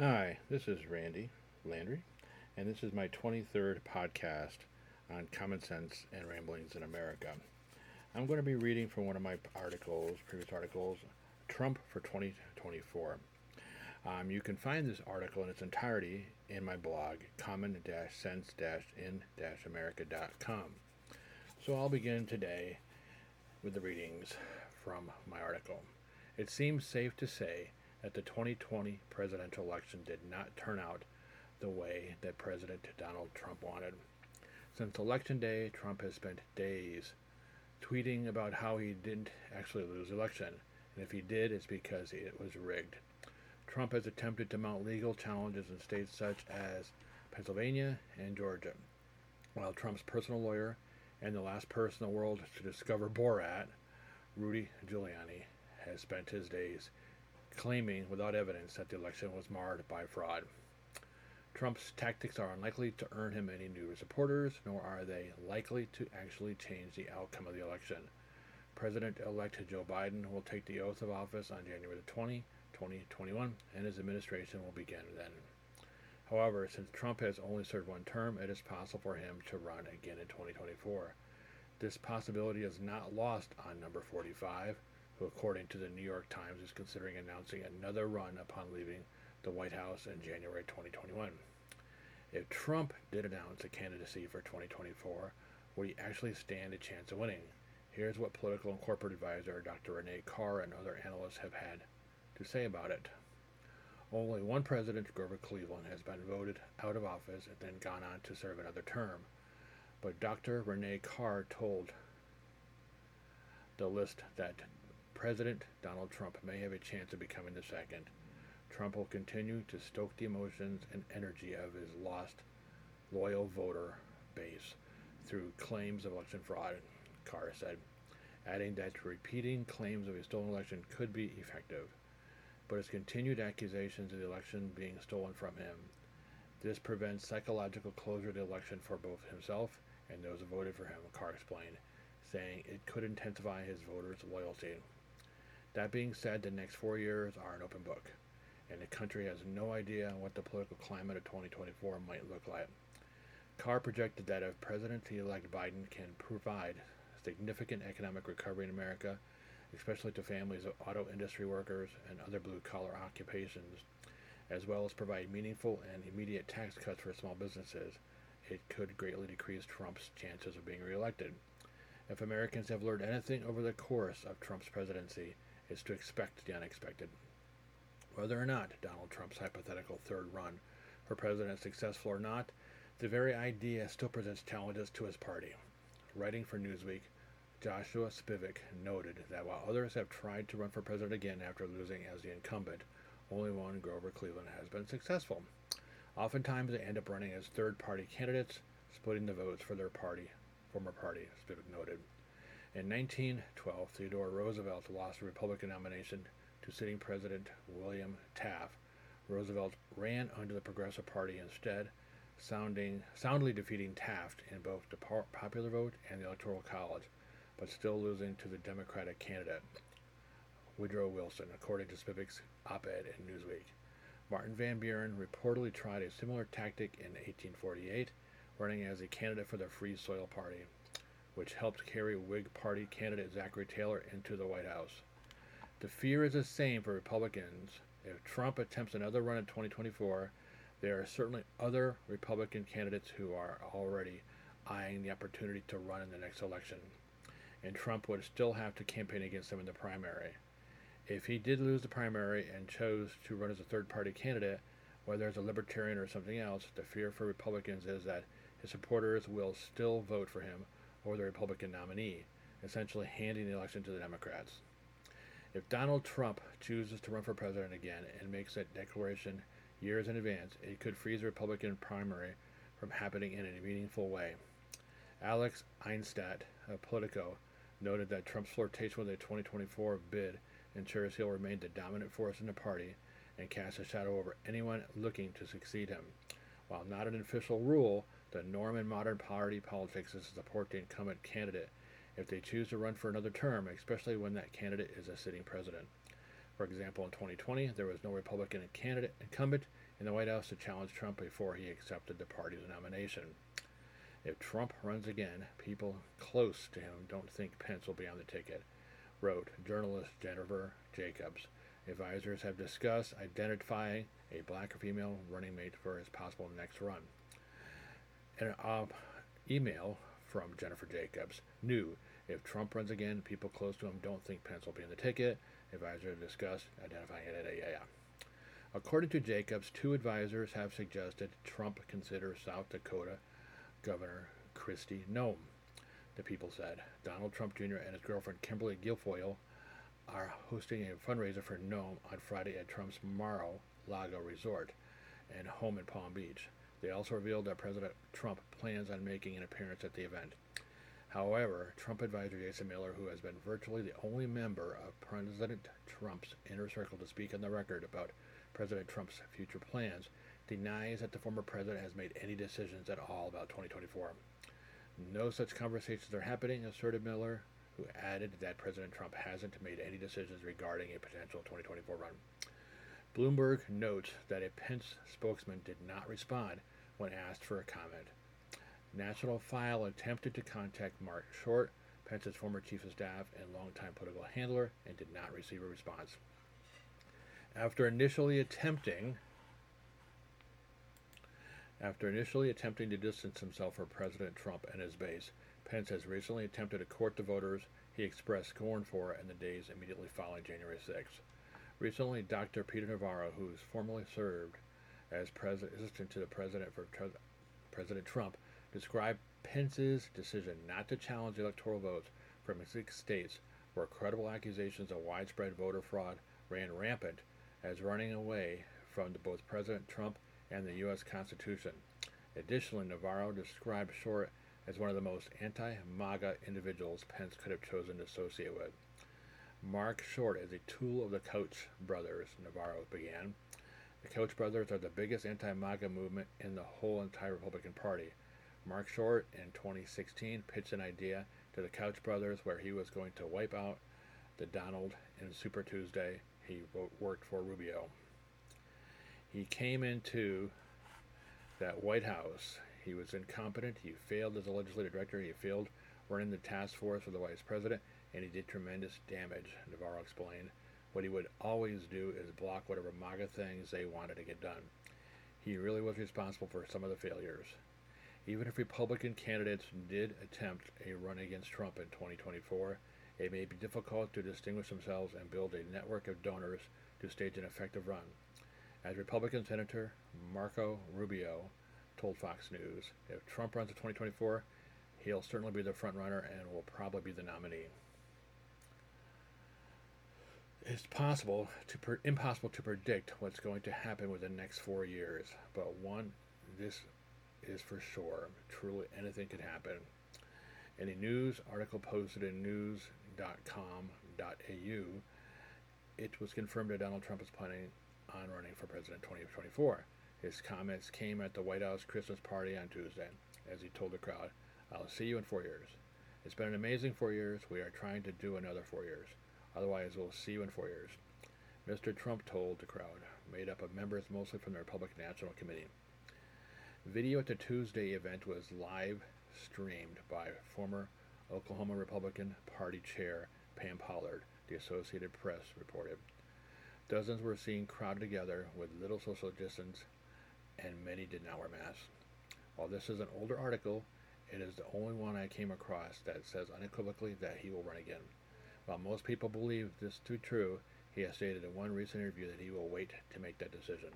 Hi, this is Randy Landry, and this is my 23rd podcast on Common Sense and Ramblings in America. I'm going to be reading from one of my articles, previous articles, Trump for 2024. You can find this article in its entirety in my blog, common-sense-in-america.com. So I'll begin today with the readings from my article. It seems safe to say that the 2020 presidential election did not turn out the way that President Donald Trump wanted. Since Election Day, Trump has spent days tweeting about how he didn't actually lose the election, and if he did, it's because it was rigged. Trump has attempted to mount legal challenges in states such as Pennsylvania and Georgia, while Trump's personal lawyer and the last person in the world to discover Borat, Rudy Giuliani, has spent his days claiming without evidence that the election was marred by fraud. Trump's tactics are unlikely to earn him any new supporters, nor are they likely to actually change the outcome of the election. President-elect Joe Biden will take the oath of office on January 20, 2021, and his administration will begin then. However, since Trump has only served one term, it is possible for him to run again in 2024. This possibility is not lost on number 45, who, according to the New York Times, is considering announcing another run upon leaving the White House in January 2021. If Trump did announce a candidacy for 2024, would he actually stand a chance of winning? Here's what political and corporate advisor Dr. Renee Carr and other analysts have had to say about it. Only one president, Grover Cleveland, has been voted out of office and then gone on to serve another term. But Dr. Renee Carr told the list that President Donald Trump may have a chance of becoming the second. Trump will continue to stoke the emotions and energy of his lost, loyal voter base through claims of election fraud, Carr said, adding that repeating claims of a stolen election could be effective. But his continued accusations of the election being stolen from him, this prevents psychological closure of the election for both himself and those who voted for him, Carr explained, saying it could intensify his voters' loyalty. That being said, the next 4 years are an open book, and the country has no idea what the political climate of 2024 might look like. Carr projected that if President-elect Biden can provide significant economic recovery in America, especially to families of auto industry workers and other blue-collar occupations, as well as provide meaningful and immediate tax cuts for small businesses, it could greatly decrease Trump's chances of being reelected. If Americans have learned anything over the course of Trump's presidency, is to expect the unexpected. Whether or not Donald Trump's hypothetical third run for president is successful or not, the very idea still presents challenges to his party. Writing for Newsweek, Joshua Spivak noted that while others have tried to run for president again after losing as the incumbent, only one, Grover Cleveland, has been successful. Oftentimes they end up running as third-party candidates, splitting the votes for their former party, Spivak noted. In 1912, Theodore Roosevelt lost the Republican nomination to sitting President William Taft. Roosevelt ran under the Progressive Party instead, soundly defeating Taft in both the popular vote and the Electoral College, but still losing to the Democratic candidate, Woodrow Wilson, according to Spivak's op-ed in Newsweek. Martin Van Buren reportedly tried a similar tactic in 1848, running as a candidate for the Free Soil Party, which helped carry Whig Party candidate Zachary Taylor into the White House. The fear is the same for Republicans. If Trump attempts another run in 2024, there are certainly other Republican candidates who are already eyeing the opportunity to run in the next election, and Trump would still have to campaign against them in the primary. If he did lose the primary and chose to run as a third-party candidate, whether as a libertarian or something else, the fear for Republicans is that his supporters will still vote for him or the Republican nominee, essentially handing the election to the Democrats. If Donald Trump chooses to run for president again and makes that declaration years in advance, it could freeze the Republican primary from happening in a meaningful way. Alex Einstadt of Politico noted that Trump's flirtation with a 2024 bid ensures he'll remain the dominant force in the party and cast a shadow over anyone looking to succeed him. While not an official rule, the norm in modern party politics is to support the incumbent candidate if they choose to run for another term, especially when that candidate is a sitting president. For example, in 2020, there was no Republican candidate incumbent in the White House to challenge Trump before he accepted the party's nomination. If Trump runs again, people close to him don't think Pence will be on the ticket, wrote journalist Jennifer Jacobs. Advisors have discussed identifying a black or female running mate for his possible next run. An email from Jennifer Jacobs knew if Trump runs again, people close to him don't think Pence will be on the ticket. Advisors have discussed identifying it. According to Jacobs, two advisors have suggested Trump consider South Dakota Governor Kristi Noem. The People said Donald Trump Jr. and his girlfriend Kimberly Guilfoyle are hosting a fundraiser for Noem on Friday at Trump's Mar-a-Lago resort and home in Palm Beach. They also revealed that President Trump plans on making an appearance at the event. However, Trump advisor Jason Miller, who has been virtually the only member of President Trump's inner circle to speak on the record about President Trump's future plans, denies that the former president has made any decisions at all about 2024. No such conversations are happening, asserted Miller, who added that President Trump hasn't made any decisions regarding a potential 2024 run. Bloomberg notes that a Pence spokesman did not respond when asked for a comment. National File attempted to contact Mark Short, Pence's former chief of staff and longtime political handler, and did not receive a response. After initially attempting to distance himself from President Trump and his base, Pence has recently attempted to court the voters he expressed scorn for in the days immediately following January 6th. Recently, Dr. Peter Navarro, who formerly served as assistant to the president for President Trump, described Pence's decision not to challenge electoral votes from 6 states where credible accusations of widespread voter fraud ran rampant as running away from both President Trump and the U.S. Constitution. Additionally, Navarro described Short as one of the most anti-MAGA individuals Pence could have chosen to associate with. Mark Short is a tool of the Koch Brothers, Navarro began. The Koch Brothers are the biggest anti-MAGA movement in the whole entire Republican Party. Mark Short, in 2016, pitched an idea to the Koch Brothers where he was going to wipe out the Donald in Super Tuesday. He worked for Rubio. He came into that White House. He was incompetent. He failed as a legislative director. He failed running the task force for the vice president, and he did tremendous damage, Navarro explained. What he would always do is block whatever MAGA things they wanted to get done. He really was responsible for some of the failures. Even if Republican candidates did attempt a run against Trump in 2024, it may be difficult to distinguish themselves and build a network of donors to stage an effective run. As Republican Senator Marco Rubio told Fox News, if Trump runs in 2024, he'll certainly be the frontrunner and will probably be the nominee. It's impossible to predict what's going to happen within the next 4 years, but this is for sure. Truly anything could happen. In a news article posted in news.com.au, it was confirmed that Donald Trump is planning on running for president 2024. His comments came at the White House Christmas party on Tuesday, as he told the crowd, "I'll see you in 4 years. It's been an amazing 4 years. We are trying to do another 4 years. Otherwise, we'll see you in 4 years." Mr. Trump told the crowd, made up of members mostly from the Republican National Committee. Video at the Tuesday event was live streamed by former Oklahoma Republican Party Chair Pam Pollard, the Associated Press reported. Dozens were seen crowded together with little social distance, and many did not wear masks. While this is an older article, it is the only one I came across that says unequivocally that he will run again. While most people believe this to be true, he has stated in one recent interview that he will wait to make that decision.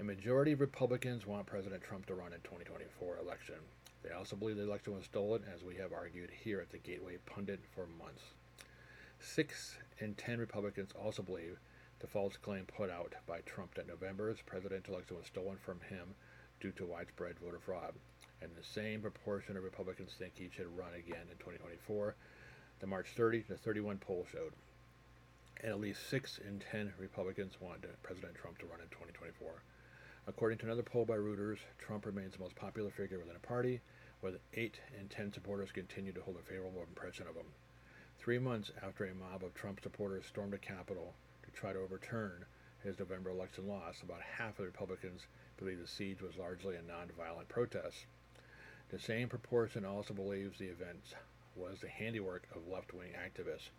A majority of Republicans want President Trump to run in the 2024 election. They also believe the election was stolen, as we have argued here at the Gateway Pundit for months. 6 in 10 Republicans also believe the false claim put out by Trump that November's presidential election was stolen from him due to widespread voter fraud. And the same proportion of Republicans think he should run again in 2024, the March 30 to 31 poll showed. And at least 6 in 10 Republicans want President Trump to run in 2024. According to another poll by Reuters, Trump remains the most popular figure within a party, with 8 in 10 supporters continue to hold a favorable impression of him. 3 months after a mob of Trump supporters stormed the Capitol to try to overturn his November election loss, about half of the Republicans believe the siege was largely a nonviolent protest. The same proportion also believes the event was the handiwork of left-wing activists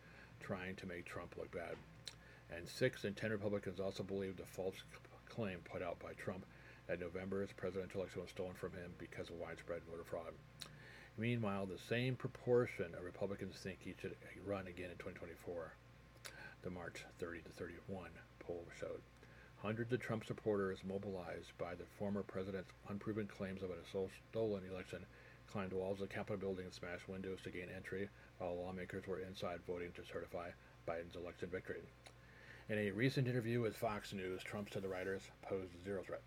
trying to make Trump look bad. And 6 in 10 Republicans also believe the false claim put out by Trump that November's presidential election was stolen from him because of widespread voter fraud. Meanwhile, the same proportion of Republicans think he should run again in 2024, the March 30 to 31 poll showed. Hundreds of Trump supporters mobilized by the former president's unproven claims about a stolen election climbed walls of the Capitol building and smashed windows to gain entry, while lawmakers were inside voting to certify Biden's election victory. In a recent interview with Fox News, Trump said the rioters posed zero threat.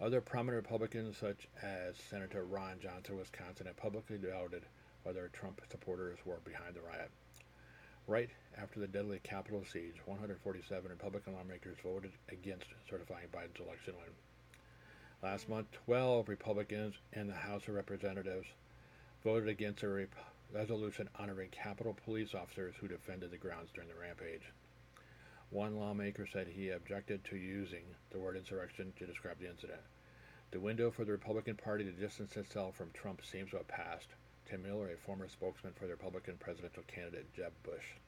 Other prominent Republicans, such as Senator Ron Johnson of Wisconsin, have publicly doubted whether Trump supporters were behind the riot. Right after the deadly Capitol siege, 147 Republican lawmakers voted against certifying Biden's election win. Last month, 12 Republicans in the House of Representatives voted against a resolution honoring Capitol police officers who defended the grounds during the rampage. One lawmaker said he objected to using the word insurrection to describe the incident. The window for the Republican Party to distance itself from Trump seems to have passed. Tim Miller, a former spokesman for the Republican presidential candidate Jeb Bush.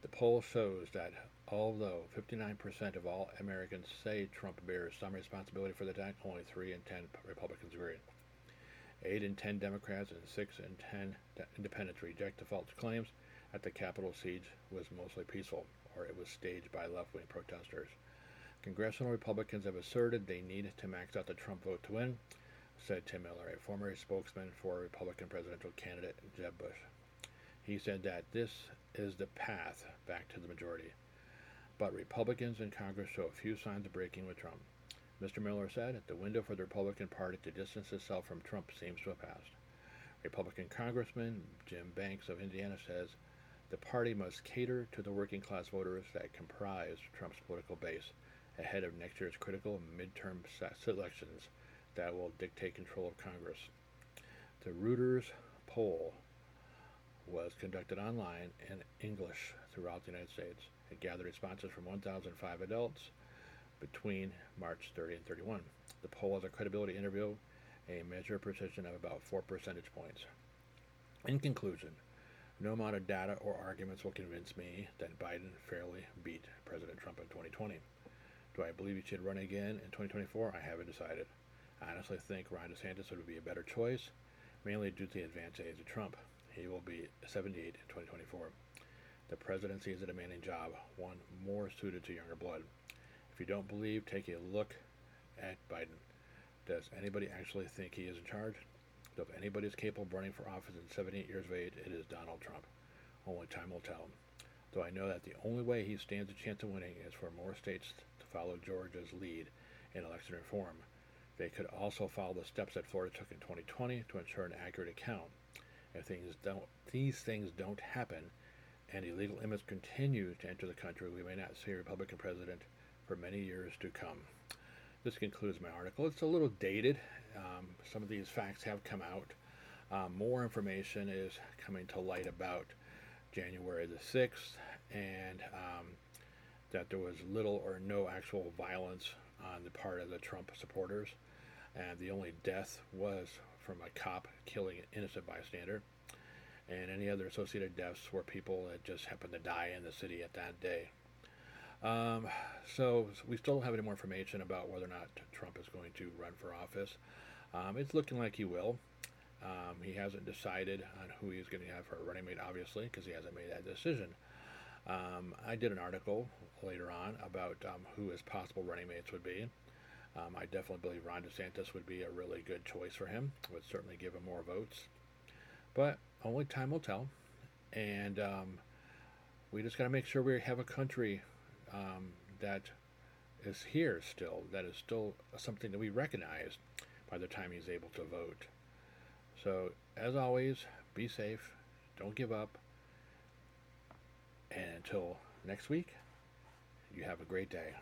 The poll shows that although 59% of all Americans say Trump bears some responsibility for the attack, only 3 in 10 Republicans agree. 8 in 10 Democrats and 6 in 10 independents reject the false claims that the Capitol siege was mostly peaceful, or it was staged by left-wing protesters. Congressional Republicans have asserted they need to max out the Trump vote to win, said Tim Miller, a former spokesman for Republican presidential candidate Jeb Bush. He said that this is the path back to the majority. But Republicans in Congress show a few signs of breaking with Trump. Mr. Miller said the window for the Republican Party to distance itself from Trump seems to have passed. Republican Congressman Jim Banks of Indiana says the party must cater to the working class voters that comprise Trump's political base ahead of next year's critical midterm elections that will dictate control of Congress. The Reuters poll was conducted online in English throughout the United States. It gathered responses from 1,005 adults between March 30 and 31. The poll was a credibility interview, a measure of precision of about 4 percentage points. In conclusion, no amount of data or arguments will convince me that Biden fairly beat President Trump in 2020. Do I believe he should run again in 2024? I haven't decided. I honestly think Ron DeSantis would be a better choice, mainly due to the advanced age of Trump. He will be 78 in 2024. The presidency is a demanding job, one more suited to younger blood. If you don't believe, take a look at Biden. Does anybody actually think he is in charge? So if anybody is capable of running for office at 78 years of age, it is Donald Trump. Only time will tell. Though I know that the only way he stands a chance of winning is for more states to follow Georgia's lead in election reform. They could also follow the steps that Florida took in 2020 to ensure an accurate account. If these things don't happen and illegal immigrants continue to enter the country, we may not see a Republican president for many years to come. This concludes my article. It's a little dated. Some of these facts have come out. More information is coming to light about January the 6th, and that there was little or no actual violence on the part of the Trump supporters, and the only death was from a cop killing an innocent bystander, and any other associated deaths were people that just happened to die in the city at that day. So we still don't have any more information about whether or not Trump is going to run for office. It's looking like he will. He hasn't decided on who he's going to have for a running mate, obviously, because he hasn't made that decision. I did an article later on about who his possible running mates would be. I definitely believe Ron DeSantis would be a really good choice for him. Would certainly give him more votes. But only time will tell. And we just got to make sure we have a country that is here still, that is still something that we recognize by the time he's able to vote. So, as always, be safe, don't give up, and until next week, you have a great day.